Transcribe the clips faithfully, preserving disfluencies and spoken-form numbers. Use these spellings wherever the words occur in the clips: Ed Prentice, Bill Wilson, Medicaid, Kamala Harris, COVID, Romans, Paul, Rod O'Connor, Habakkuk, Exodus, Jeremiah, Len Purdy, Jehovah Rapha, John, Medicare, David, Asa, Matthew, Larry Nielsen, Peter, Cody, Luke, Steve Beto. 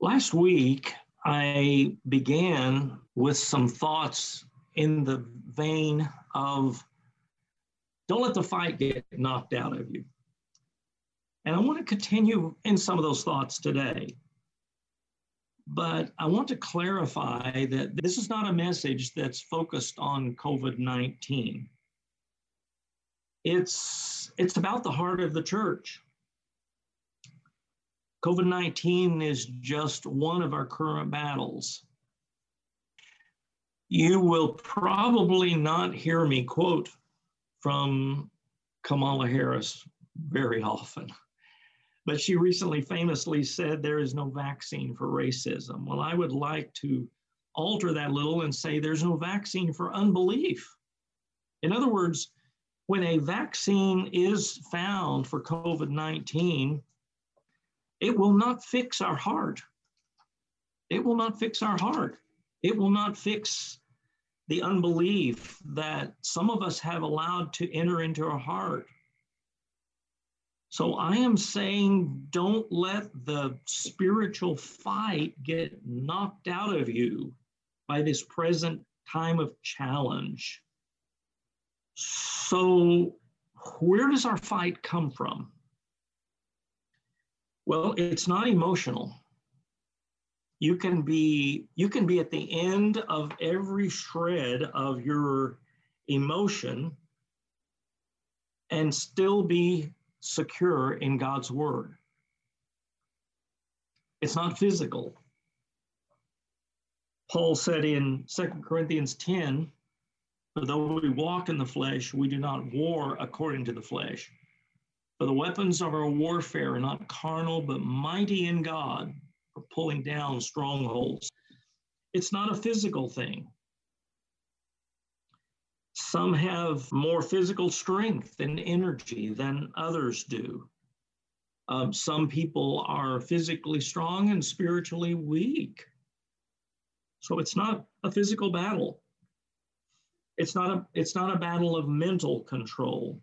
Last week, I began with some thoughts in the vein of don't let the fight get knocked out of you. And I want to continue in some of those thoughts today. But I want to clarify that this is not a message that's focused on COVID nineteen. It's, it's about the heart of the church. COVID nineteen is just one of our current battles. You will probably not hear me quote from Kamala Harris very often. But she recently famously said, there is no vaccine for racism. Well, I would like to alter that a little and say there's no vaccine for unbelief. In other words, when a vaccine is found for COVID nineteen, it will not fix our heart. It will not fix our heart. It will not fix the unbelief that some of us have allowed to enter into our heart. So I am saying, don't let the spiritual fight get knocked out of you by this present time of challenge. So where does our fight come from? Well, it's not emotional. You can be, you can be at the end of every shred of your emotion and still be secure in God's word. It's not physical. Paul said in Second Corinthians ten, for though we walk in the flesh, we do not war according to the flesh. For the weapons of our warfare are not carnal, but mighty in God for pulling down strongholds. It's not a physical thing. Some have more physical strength and energy than others do. Um, some people are physically strong and spiritually weak. So it's not a physical battle. It's not a, it's not a battle of mental control,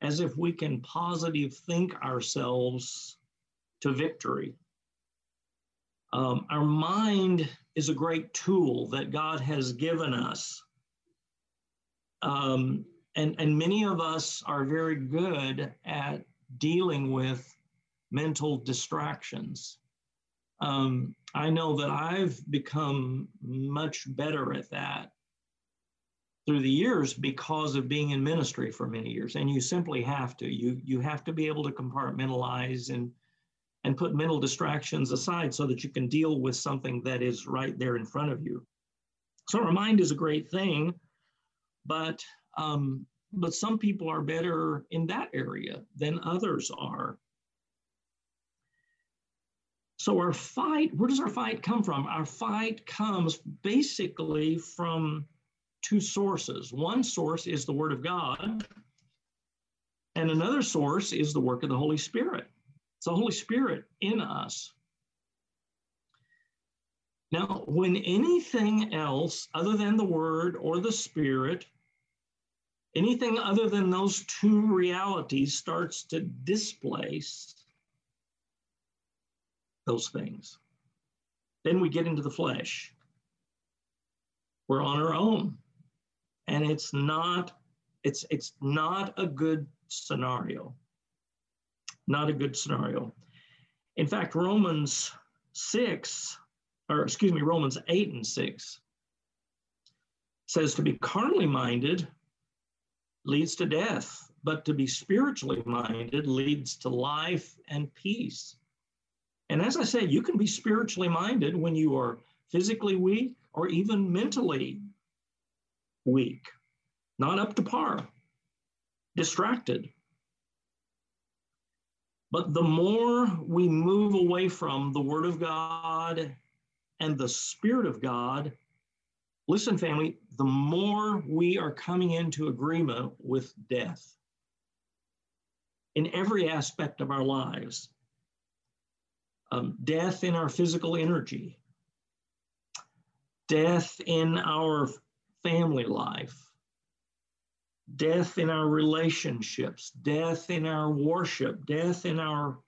as if we can positive think ourselves to victory. Um, our mind is a great tool that God has given us. Um, and, and many of us are very good at dealing with mental distractions. Um, I know that I've become much better at that through the years because of being in ministry for many years. And you simply have to. You, you have to be able to compartmentalize and, and put mental distractions aside so that you can deal with something that is right there in front of you. So our mind is a great thing. But um, but some people are better in that area than others are. So our fight, where does our fight come from? Our fight comes basically from two sources. One source is the Word of God, and another source is the work of the Holy Spirit. It's the Holy Spirit in us. Now, when anything else other than the Word or the Spirit, anything other than those two realities starts to displace those things, then we get into the flesh. We're on our own. And it's not, it's, it's not a good scenario. Not a good scenario. In fact, Romans six, or excuse me, Romans eight and six says to be carnally minded leads to death, but to be spiritually minded leads to life and peace. And as I said, you can be spiritually minded when you are physically weak or even mentally weak, not up to par, distracted. But the more we move away from the Word of God and the Spirit of God, listen, family, the more we are coming into agreement with death in every aspect of our lives. Um, death in our physical energy, death in our family life, death in our relationships, death in our worship, death in our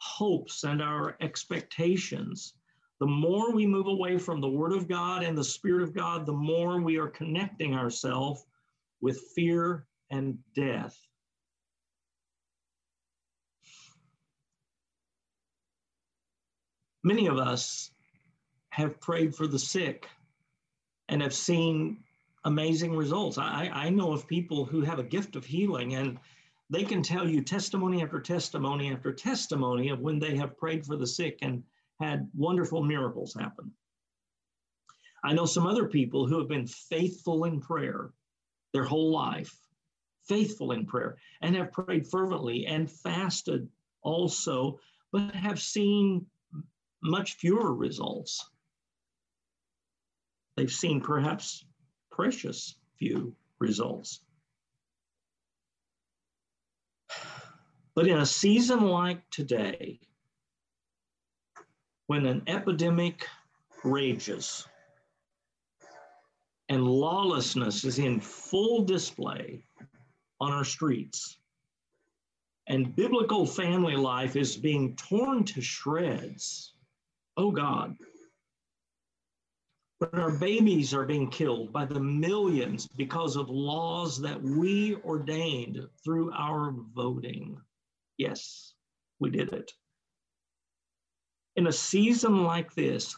hopes and our expectations. The more we move away from the Word of God and the Spirit of God, the more we are connecting ourselves with fear and death. Many of us have prayed for the sick and have seen amazing results. I, I know of people who have a gift of healing, and they can tell you testimony after testimony after testimony of when they have prayed for the sick and had wonderful miracles happen. I know some other people who have been faithful in prayer their whole life, faithful in prayer, and have prayed fervently and fasted also, but have seen much fewer results. They've seen perhaps precious few results. But in a season like today, when an epidemic rages and lawlessness is in full display on our streets and biblical family life is being torn to shreds, oh God, when our babies are being killed by the millions because of laws that we ordained through our voting. Yes, we did it. In a season like this,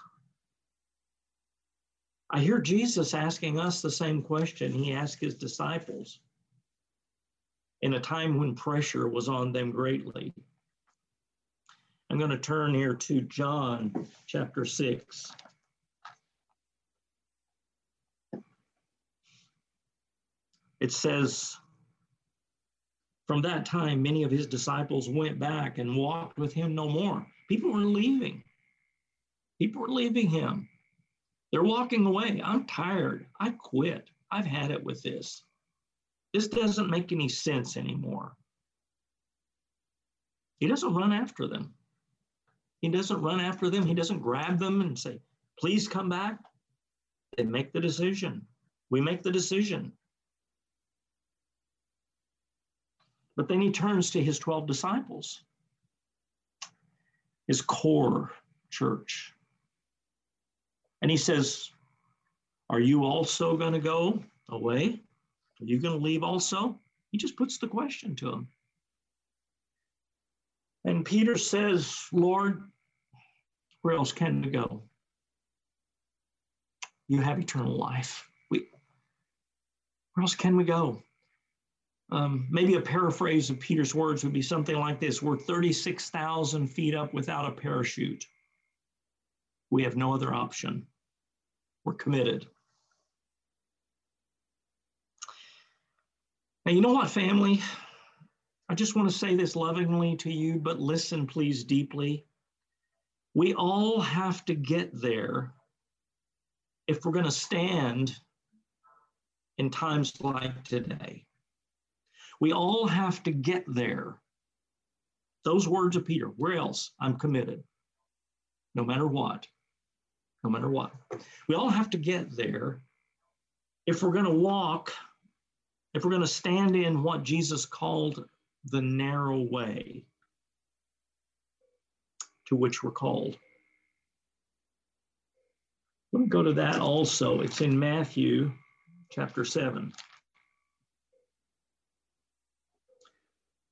I hear Jesus asking us the same question he asked his disciples in a time when pressure was on them greatly. I'm going to turn here to John chapter six. It says, from that time, many of his disciples went back and walked with him no more. People were leaving. People were leaving him. They're walking away. I'm tired. I quit. I've had it with this. This doesn't make any sense anymore. He doesn't run after them. He doesn't run after them. He doesn't grab them and say, please come back. They make the decision. We make the decision. But then he turns to his twelve disciples, his core church. And he says, are you also going to go away? Are you going to leave also? He just puts the question to him. And Peter says, Lord, where else can we go? You have eternal life. We, where else can we go? Um, maybe a paraphrase of Peter's words would be something like this. We're thirty-six thousand feet up without a parachute. We have no other option. We're committed. Now, you know what, family? I just want to say this lovingly to you, but listen, please, deeply. We all have to get there if we're going to stand in times like today. We all have to get there. Those words of Peter, where else? I'm committed, no matter what, no matter what. We all have to get there if we're going to walk, if we're going to stand in what Jesus called the narrow way to which we're called. Let me go to that also. It's in Matthew chapter seven.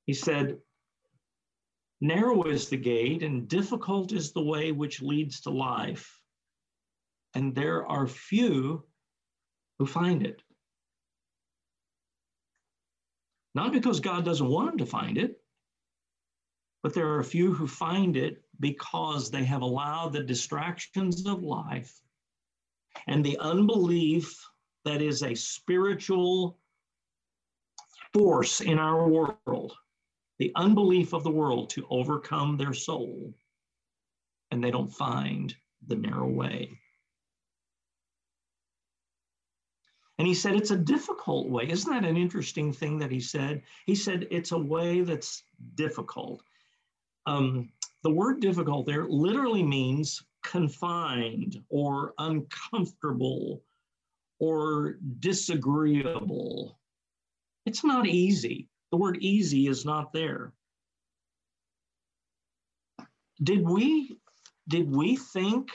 He said, narrow is the gate and difficult is the way which leads to life, and there are few who find it. Not because God doesn't want them to find it, but there are a few who find it because they have allowed the distractions of life and the unbelief that is a spiritual force in our world, the unbelief of the world, to overcome their soul, and they don't find the narrow way. And he said it's a difficult way. Isn't that an interesting thing that he said? He said it's a way that's difficult. Um, the word difficult there literally means confined or uncomfortable or disagreeable. It's not easy. The word easy is not there. Did we, did we think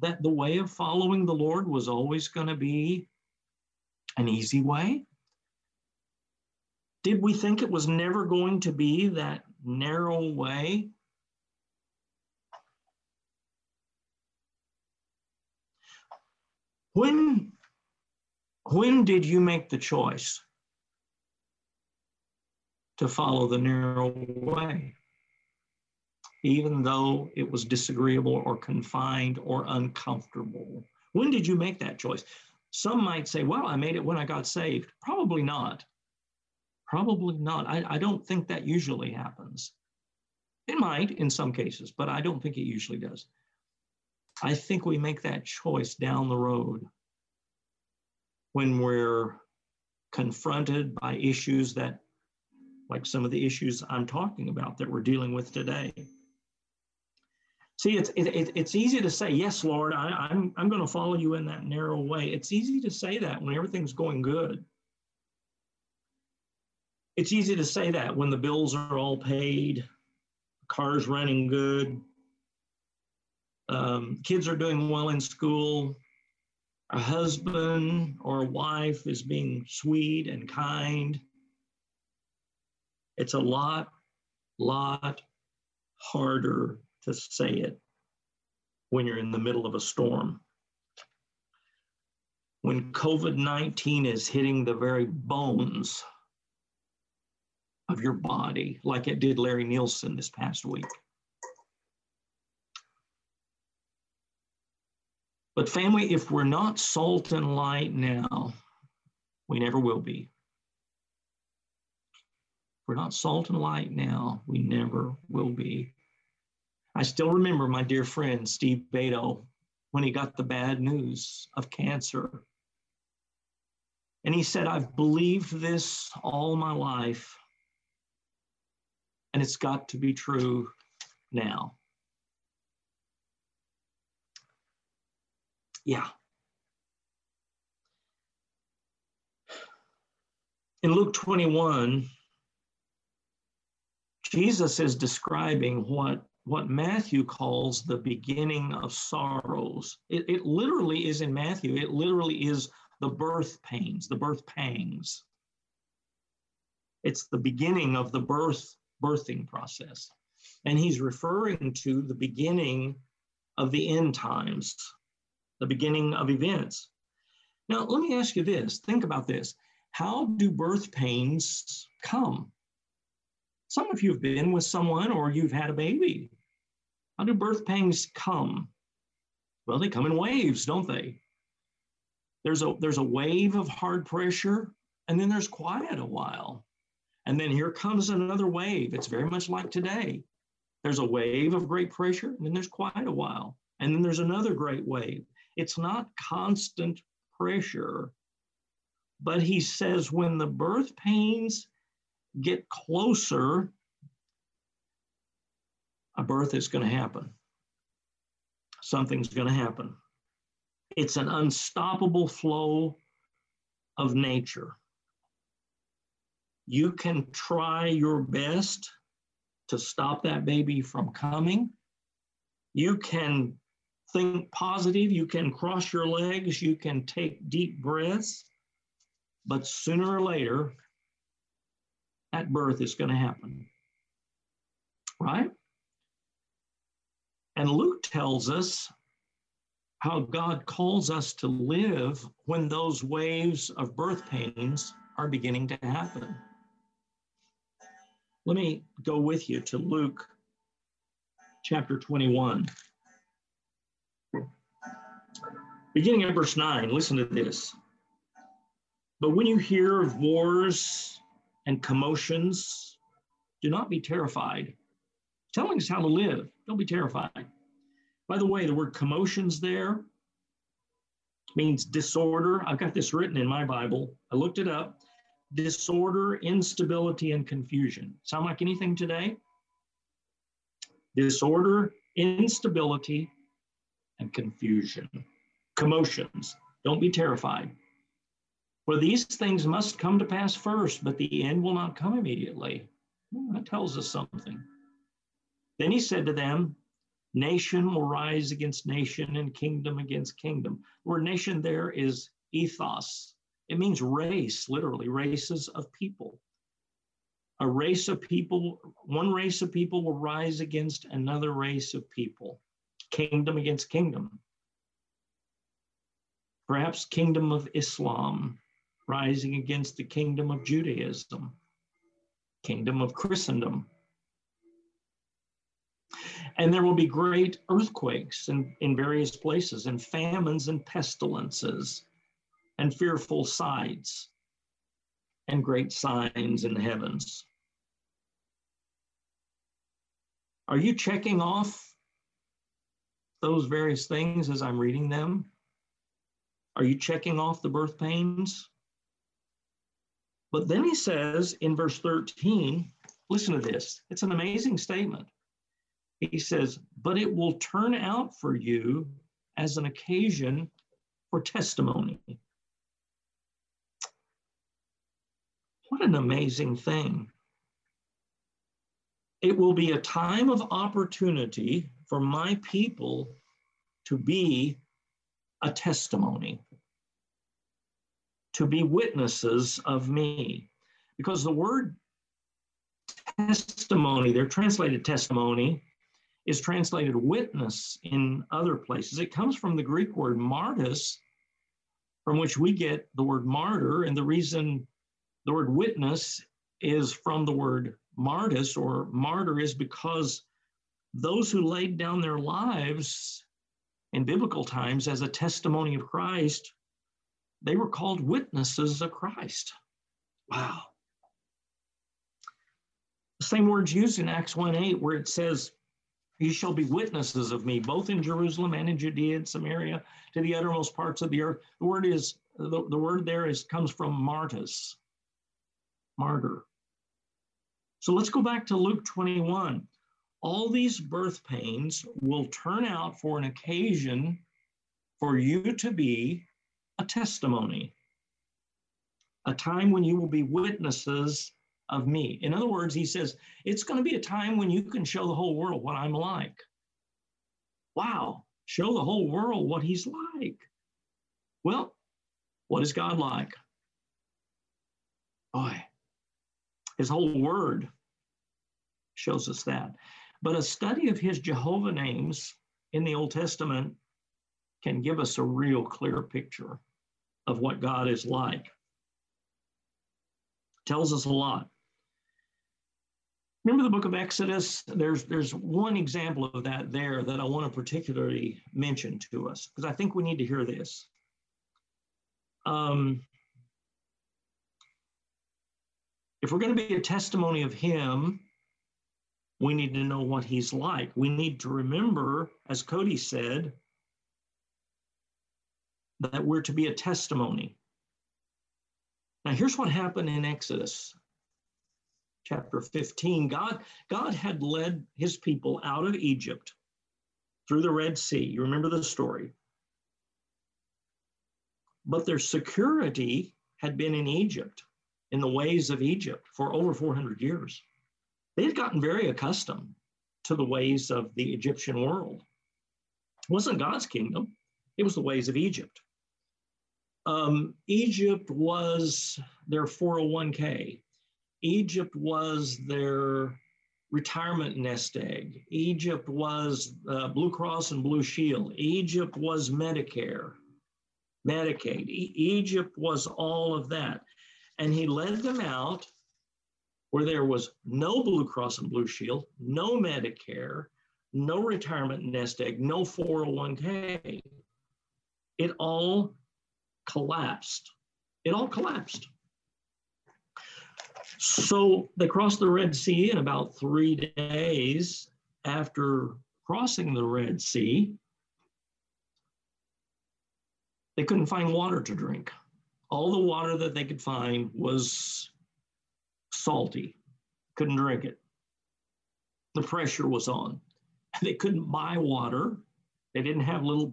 that the way of following the Lord was always going to be an easy way? Did we think it was never going to be that narrow way? When, when did you make the choice to follow the narrow way, even though it was disagreeable or confined or uncomfortable? When did you make that choice? Some might say, well, I made it when I got saved. Probably not. Probably not. I, I don't think that usually happens. It might in some cases, but I don't think it usually does. I think we make that choice down the road when we're confronted by issues that, like some of the issues I'm talking about that we're dealing with today. See, it's it, it, it's easy to say, yes, Lord, I, I'm, I'm going to follow you in that narrow way. It's easy to say that when everything's going good. It's easy to say that when the bills are all paid, the car's running good, Um, kids are doing well in school, a husband or a wife is being sweet and kind. It's a lot, lot harder to say it when you're in the middle of a storm. When COVID nineteen is hitting the very bones of your body, like it did Larry Nielsen this past week. But family, if we're not salt and light now, we never will be. If we're not salt and light now, we never will be. I still remember my dear friend, Steve Beto, when he got the bad news of cancer. And he said, I've believed this all my life, and it's got to be true now. Yeah. In Luke twenty-one, Jesus is describing what, what Matthew calls the beginning of sorrows. It, it literally is in Matthew. It literally is the birth pains, the birth pangs. It's the beginning of the birth, birthing process. And he's referring to the beginning of the end times, the beginning of events. Now, let me ask you this. Think about this. How do birth pains come? Some of you have been with someone or you've had a baby. How do birth pains come? Well, they come in waves, don't they? There's a, there's a wave of hard pressure, and then there's quiet a while. And then here comes another wave. It's very much like today. There's a wave of great pressure, and then there's quiet a while. And then there's another great wave. It's not constant pressure, but he says when the birth pains get closer, a birth is going to happen. Something's going to happen. It's an unstoppable flow of nature. You can try your best to stop that baby from coming. You can think positive, you can cross your legs, you can take deep breaths, but sooner or later, that birth is going to happen, right? And Luke tells us how God calls us to live when those waves of birth pains are beginning to happen. Let me go with you to Luke chapter twenty-one. Beginning at verse nine, listen to this. But when you hear of wars and commotions, do not be terrified. Telling us how to live, don't be terrified. By the way, the word commotions there means disorder. I've got this written in my Bible. I looked it up. Disorder, instability, and confusion. Sound like anything today? Disorder, instability, and confusion. Commotions. Don't be terrified. For these things must come to pass first, but the end will not come immediately. That tells us something. Then he said to them, Nation will rise against nation and kingdom against kingdom. The word nation there is ethos. It means race, literally, races of people. A race of people, one race of people will rise against another race of people. Kingdom against kingdom. Perhaps kingdom of Islam rising against the kingdom of Judaism, kingdom of Christendom. And there will be great earthquakes in, in various places, and famines and pestilences, and fearful sides, and great signs in the heavens. Are you checking off those various things as I'm reading them? Are you checking off the birth pains? But then he says in verse thirteen, listen to this. It's an amazing statement. He says, but it will turn out for you as an occasion for testimony. What an amazing thing. It will be a time of opportunity for my people to be a testimony, to be witnesses of me. Because the word testimony, they're translated testimony, is translated witness in other places. It comes from the Greek word martys, from which we get the word martyr. And the reason the word witness is from the word martys or martyr is because those who laid down their lives in biblical times as a testimony of Christ, they were called witnesses of Christ. Wow. The same word's used in Acts one eight where it says, you shall be witnesses of me, both in Jerusalem and in Judea and Samaria, to the uttermost parts of the earth. The word is the, the word there is comes from martys, martyr. So let's go back to Luke twenty-one. All these birth pains will turn out for an occasion for you to be a testimony, a time when you will be witnesses of me. In other words, he says, it's going to be a time when you can show the whole world what I'm like. Wow, show the whole world what he's like. Well, what is God like? Boy, his whole word shows us that. But a study of his Jehovah names in the Old Testament can give us a real clear picture of what God is like. Tells us a lot. Remember the book of Exodus? There's, there's one example of that there that I want to particularly mention to us, because I think we need to hear this. Um, if we're going to be a testimony of him, we need to know what he's like. We need to remember, as Cody said, that we're to be a testimony. Now, here's what happened in Exodus chapter fifteen. God, God had led his people out of Egypt through the Red Sea. You remember the story. But their security had been in Egypt, in the ways of Egypt, for over four hundred years. They had gotten very accustomed to the ways of the Egyptian world. It wasn't God's kingdom. It was the ways of Egypt. Um, Egypt was their four oh one k. Egypt was their retirement nest egg. Egypt was uh, Blue Cross and Blue Shield. Egypt was Medicare, Medicaid. E- Egypt was all of that. And he led them out where there was no Blue Cross and Blue Shield, no Medicare, no retirement nest egg, no four oh one k. It all collapsed. It all collapsed. So they crossed the Red Sea in about three days. After crossing the Red Sea, they couldn't find water to drink. All the water that they could find was salty. Couldn't drink it. The pressure was on. They couldn't buy water. They didn't have little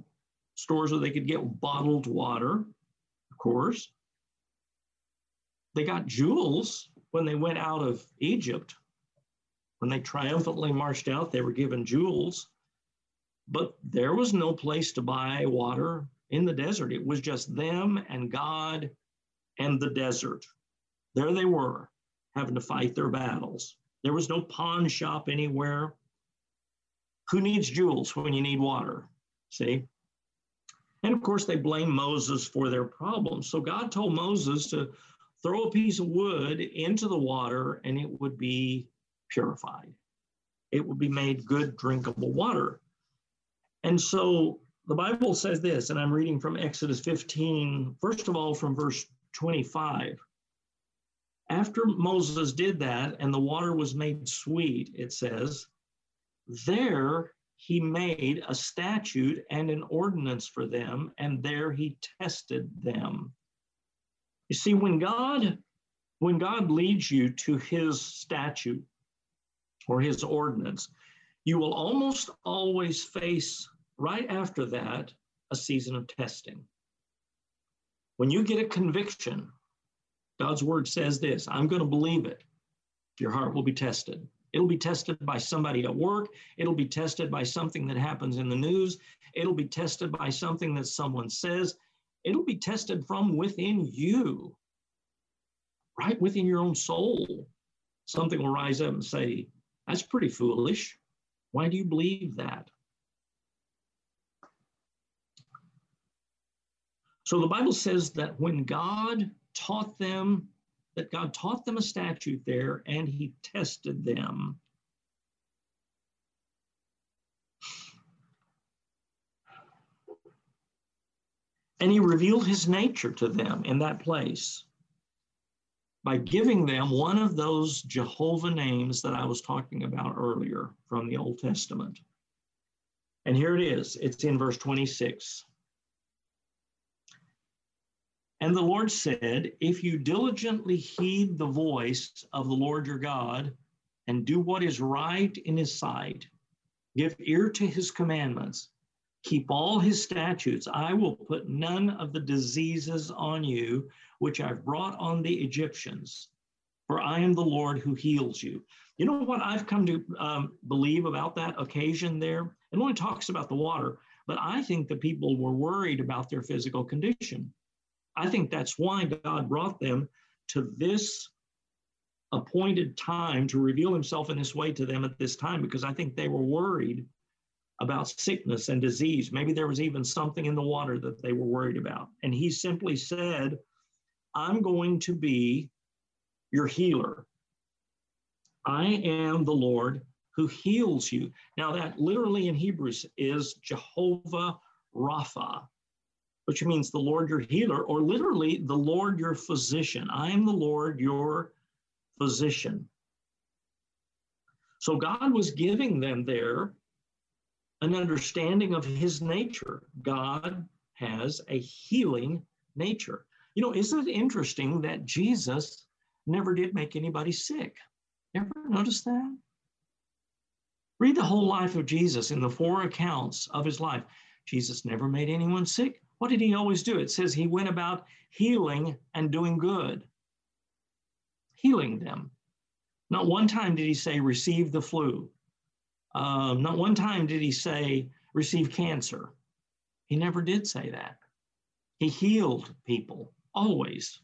stores where they could get bottled water. Of course, they got jewels when they went out of Egypt. When they triumphantly marched out, they were given jewels. But there was no place to buy water in the desert. It was just them and God and the desert. There they were, having to fight their battles. There was no pawn shop anywhere. Who needs jewels when you need water? See? And of course, they blame Moses for their problems. So God told Moses to throw a piece of wood into the water and it would be purified. It would be made good drinkable water. And so the Bible says this, and I'm reading from Exodus fifteen, first of all, from verse twenty-five. After Moses did that and the water was made sweet, it says, there he made a statute and an ordinance for them, and there he tested them. You see, when God, when God leads you to his statute or his ordinance, you will almost always face, right after that, a season of testing. When you get a conviction, God's word says this, I'm going to believe it. Your heart will be tested. It'll be tested by somebody at work. It'll be tested by something that happens in the news. It'll be tested by something that someone says. It'll be tested from within you, right within your own soul. Something will rise up and say, that's pretty foolish. Why do you believe that? So the Bible says that when God taught them, that God taught them a statute there and he tested them. And he revealed his nature to them in that place by giving them one of those Jehovah names that I was talking about earlier from the Old Testament. And here it is. It's in verse twenty-six. And the Lord said, if you diligently heed the voice of the Lord your God and do what is right in his sight, give ear to his commandments, keep all his statutes, I will put none of the diseases on you which I've brought on the Egyptians, for I am the Lord who heals you. You know what I've come to um, believe about that occasion there? It only talks about the water, but I think the people were worried about their physical condition. I think that's why God brought them to this appointed time to reveal himself in this way to them at this time, because I think they were worried about sickness and disease. Maybe there was even something in the water that they were worried about. And he simply said, I'm going to be your healer. I am the Lord who heals you. Now that literally in Hebrew is Jehovah Rapha, which means the Lord your healer, or literally the Lord your physician. I am the Lord your physician. So God was giving them there an understanding of his nature. God has a healing nature. You know, isn't it interesting that Jesus never did make anybody sick? Ever notice that? Read the whole life of Jesus in the four accounts of his life. Jesus never made anyone sick. What did he always do? It says he went about healing and doing good, healing them. Not one time did he say, receive the flu. Uh, not one time did he say, receive cancer. He never did say that. He healed people, always.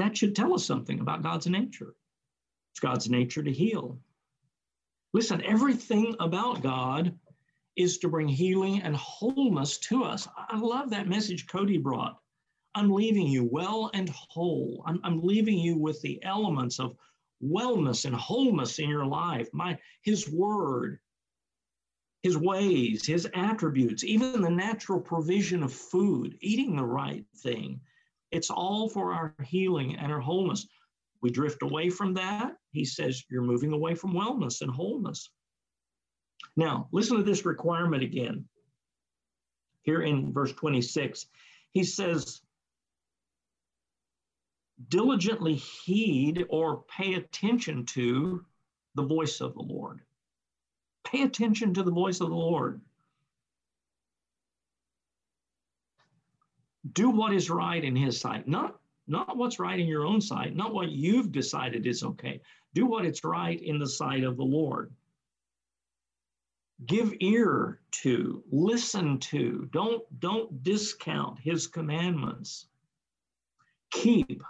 That should tell us something about God's nature. It's God's nature to heal. Listen, everything about God is to bring healing and wholeness to us. I love that message Cody brought. I'm leaving you well and whole. I'm, I'm leaving you with the elements of wellness and wholeness in your life. My, his word, his ways, his attributes, even the natural provision of food, eating the right thing. It's all for our healing and our wholeness. We drift away from that. He says, you're moving away from wellness and wholeness. Now, listen to this requirement again. Here in verse twenty-six, he says, diligently heed or pay attention to the voice of the Lord. Pay attention to the voice of the Lord. Do what is right in his sight, not, not what's right in your own sight, not what you've decided is okay. Do what is right in the sight of the Lord. give ear to, listen to. Don't, don't discount his commandments. Keep.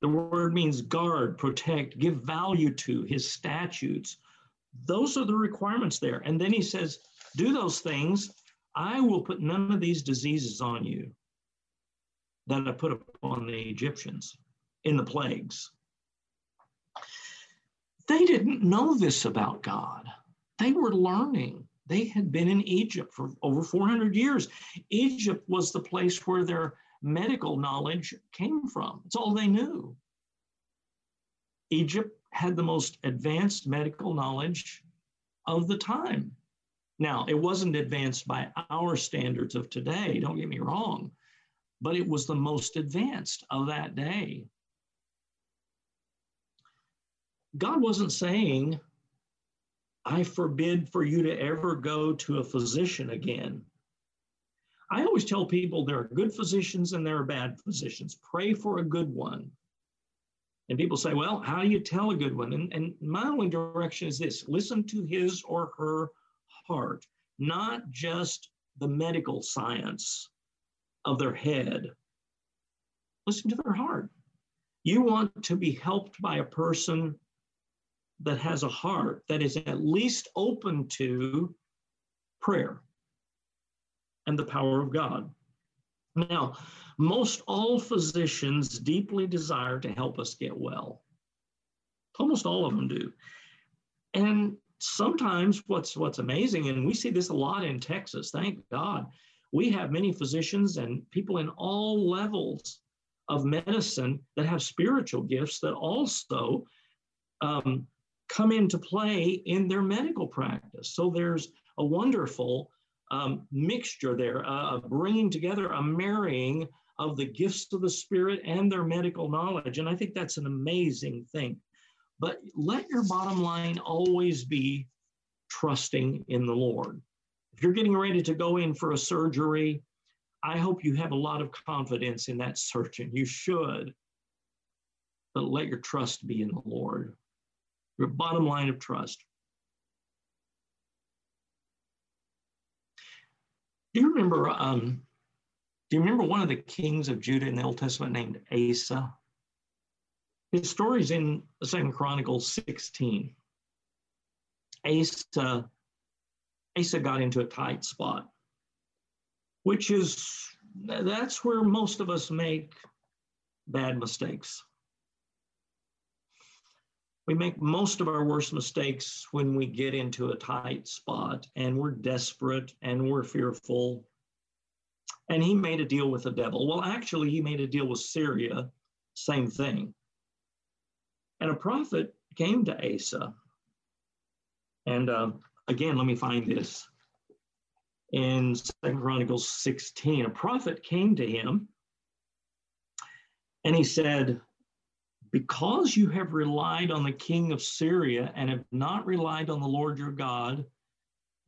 The word means guard, protect, give value to his statutes. Those are the requirements there. And then he says, do those things. I will put none of these diseases on you that I put upon the Egyptians in the plagues. They didn't know this about God. They were learning. They had been in Egypt for over four hundred years. Egypt was the place where their medical knowledge came from. It's all they knew. Egypt had the most advanced medical knowledge of the time. Now, it wasn't advanced by our standards of today, don't get me wrong, but it was the most advanced of that day. God wasn't saying, I forbid for you to ever go to a physician again. I always tell people there are good physicians and there are bad physicians. Pray for a good one. And people say, well, how do you tell a good one? And, and my only direction is this, listen to his or her heart, not just the medical science of their head. Listen to their heart. You want to be helped by a person that has a heart that is at least open to prayer and the power of God. Now, most all physicians deeply desire to help us get well. Almost all of them do. And sometimes what's what's amazing, and we see this a lot in Texas, thank God, we have many physicians and people in all levels of medicine that have spiritual gifts that also um, come into play in their medical practice. So there's a wonderful Um, mixture there, uh, bringing together a marrying of the gifts of the Spirit and their medical knowledge. And I think that's an amazing thing. But let your bottom line always be trusting in the Lord. If you're getting ready to go in for a surgery, I hope you have a lot of confidence in that surgeon. You should. But let your trust be in the Lord. Your bottom line of trust. Do you remember? Um, do you remember one of the kings of Judah in the Old Testament named Asa? His story's in Second Chronicles sixteen. Asa, Asa got into a tight spot, which is that's where most of us make bad mistakes. We make most of our worst mistakes when we get into a tight spot and we're desperate and we're fearful. And he made a deal with the devil. Well, actually, he made a deal with Syria, same thing. And a prophet came to Asa. And uh, again, let me find this. In Second Chronicles sixteen, a prophet came to him and he said, because you have relied on the king of Syria and have not relied on the Lord your God,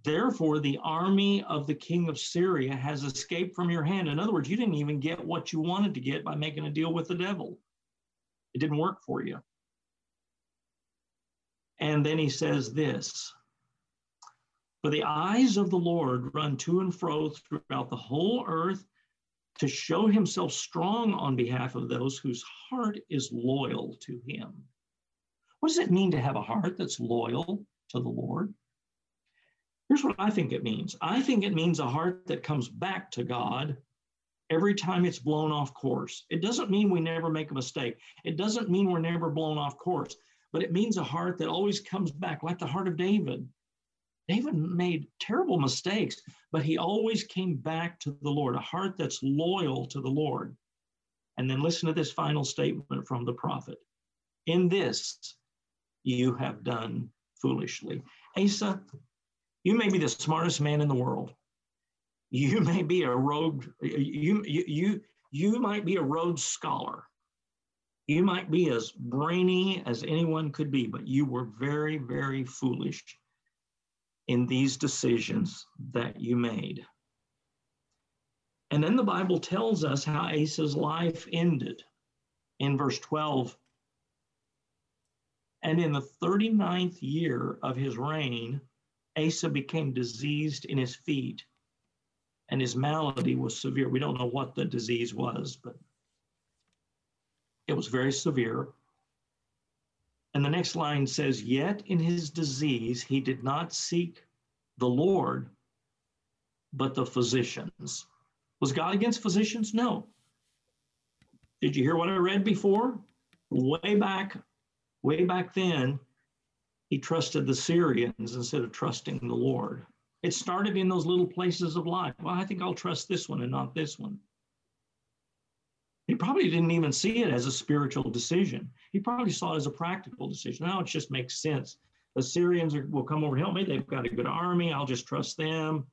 therefore the army of the king of Syria has escaped from your hand. In other words, you didn't even get what you wanted to get by making a deal with the devil. It didn't work for you. And then he says this, for the eyes of the Lord run to and fro throughout the whole earth, to show himself strong on behalf of those whose heart is loyal to him. What does it mean to have a heart that's loyal to the Lord? Here's what I think it means. I think it means a heart that comes back to God every time it's blown off course. It doesn't mean we never make a mistake. It doesn't mean we're never blown off course, but it means a heart that always comes back, like the heart of David. David made terrible mistakes, but he always came back to the Lord, a heart that's loyal to the Lord. And then listen to this final statement from the prophet. In this, you have done foolishly. Asa, you may be the smartest man in the world. You may be a Rhodes, you, you, you, you might be a Rhodes scholar. You might be as brainy as anyone could be, but you were very, very foolish in these decisions that you made. And then the Bible tells us how Asa's life ended in verse twelve. And in the thirty-ninth year of his reign, Asa became diseased in his feet, and his malady was severe. We don't know what the disease was, but it was very severe. And the next line says, yet in his disease, he did not seek the Lord, but the physicians. Was God against physicians? No. Did you hear what I read before? Way back, way back then, he trusted the Syrians instead of trusting the Lord. It started in those little places of life. Well, I think I'll trust this one and not this one. He probably didn't even see it as a spiritual decision. He probably saw it as a practical decision. Now it just makes sense. The Syrians are, will come over and help me. They've got a good army. I'll just trust them.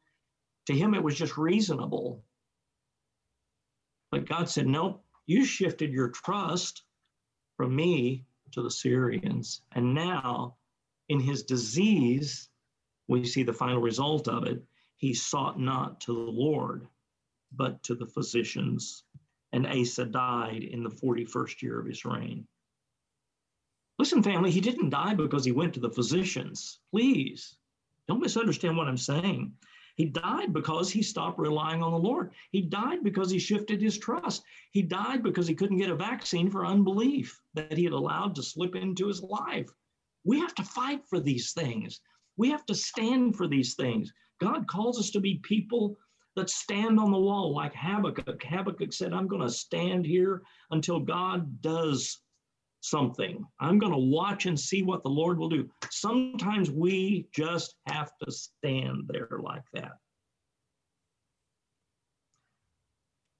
To him, it was just reasonable. But God said, nope, you shifted your trust from me to the Syrians. And now in his disease, we see the final result of it. He sought not to the Lord, but to the physicians. And Asa died in the forty-first year of his reign. Listen, family, he didn't die because he went to the physicians. Please, don't misunderstand what I'm saying. He died because he stopped relying on the Lord. He died because he shifted his trust. He died because he couldn't get a vaccine for unbelief that he had allowed to slip into his life. We have to fight for these things. We have to stand for these things. God calls us to be people that stand on the wall like Habakkuk. Habakkuk said, I'm going to stand here until God does something. I'm going to watch and see what the Lord will do. Sometimes we just have to stand there like that.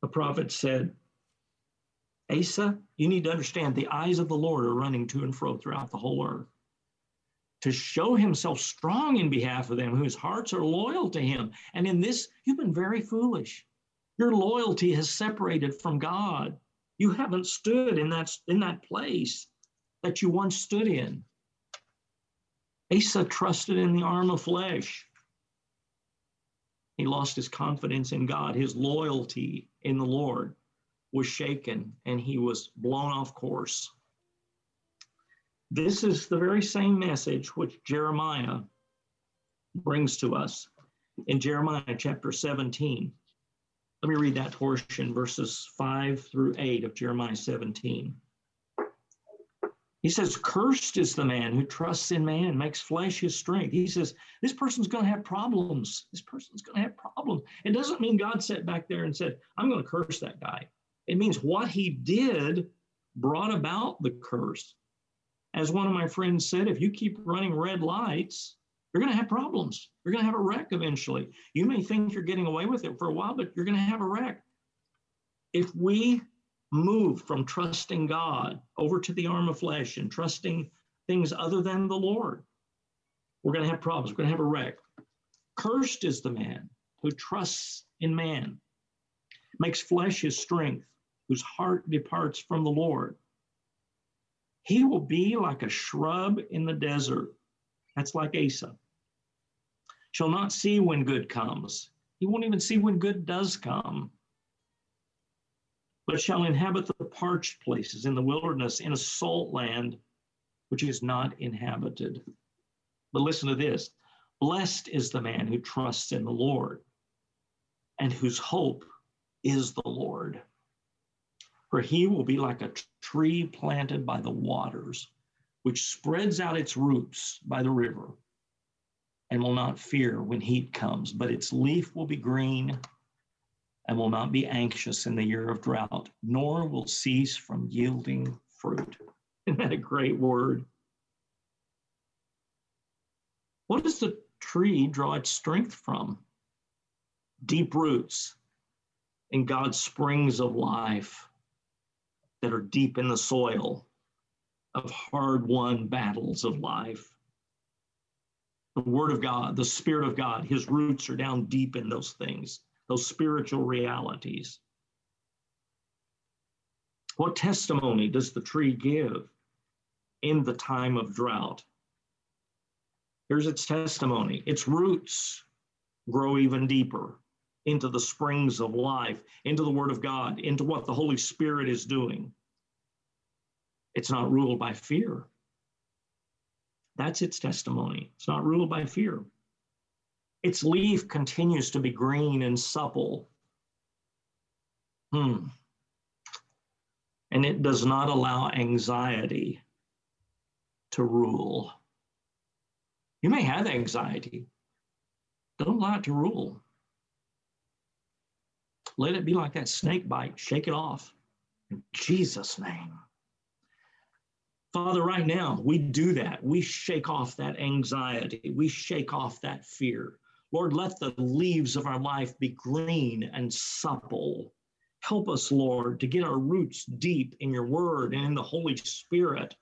The prophet said, Asa, you need to understand the eyes of the Lord are running to and fro throughout the whole earth to show himself strong in behalf of them whose hearts are loyal to him. And in this, you've been very foolish. Your loyalty has separated from God. You haven't stood in that, in that place that you once stood in. Asa trusted in the arm of flesh. He lost his confidence in God. His loyalty in the Lord was shaken, and he was blown off course. This is the very same message which Jeremiah brings to us in Jeremiah chapter seventeen. Let me read that portion, verses five through eight of Jeremiah seventeen. He says, cursed is the man who trusts in man, makes flesh his strength. He says, this person's going to have problems. This person's going to have problems. It doesn't mean God sat back there and said, I'm going to curse that guy. It means what he did brought about the curse. As one of my friends said, if you keep running red lights, you're going to have problems. You're going to have a wreck eventually. You may think you're getting away with it for a while, but you're going to have a wreck. If we move from trusting God over to the arm of flesh and trusting things other than the Lord, we're going to have problems. We're going to have a wreck. Cursed is the man who trusts in man, makes flesh his strength, whose heart departs from the Lord. He will be like a shrub in the desert. That's like Asa. Shall not see when good comes. He won't even see when good does come. But shall inhabit the parched places in the wilderness, in a salt land, which is not inhabited. But listen to this. Blessed is the man who trusts in the Lord and whose hope is the Lord. For he will be like a tree planted by the waters, which spreads out its roots by the river and will not fear when heat comes, but its leaf will be green and will not be anxious in the year of drought, nor will cease from yielding fruit. Isn't that a great word? What does the tree draw its strength from? Deep roots in God's springs of life that are deep in the soil of hard-won battles of life. The Word of God, the Spirit of God, his roots are down deep in those things, those spiritual realities. What testimony does the tree give in the time of drought? Here's its testimony. Its roots grow even deeper into the springs of life, into the Word of God, into what the Holy Spirit is doing. It's not ruled by fear. That's its testimony. It's not ruled by fear. Its leaf continues to be green and supple. Hmm. And it does not allow anxiety to rule. You may have anxiety. Don't allow it to rule. Let it be like that snake bite. Shake it off. In Jesus' name. Father, right now, we do that. We shake off that anxiety. We shake off that fear. Lord, let the leaves of our life be green and supple. Help us, Lord, to get our roots deep in your word and in the Holy Spirit,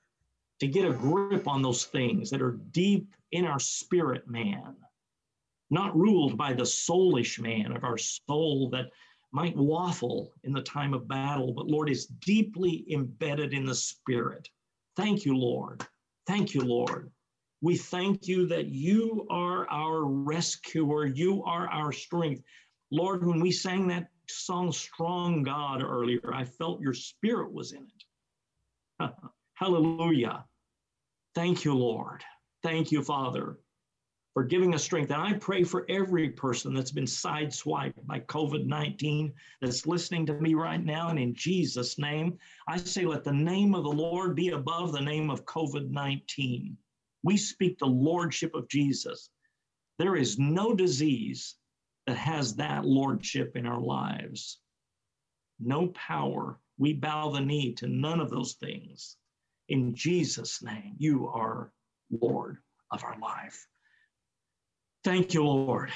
to get a grip on those things that are deep in our spirit man, not ruled by the soulish man of our soul that might waffle in the time of battle, but Lord, is deeply embedded in the spirit. Thank you, Lord. Thank you, Lord. We thank you that you are our rescuer. You are our strength. Lord, when we sang that song, Strong God, earlier, I felt your spirit was in it. Hallelujah. Thank you, Lord. Thank you, Father, for giving us strength. And I pray for every person that's been sideswiped by COVID nineteen that's listening to me right now. And in Jesus' name, I say, let the name of the Lord be above the name of COVID nineteen. We speak the lordship of Jesus. There is no disease that has that lordship in our lives. No power. We bow the knee to none of those things. In Jesus' name, you are Lord of our life. Thank you, Lord.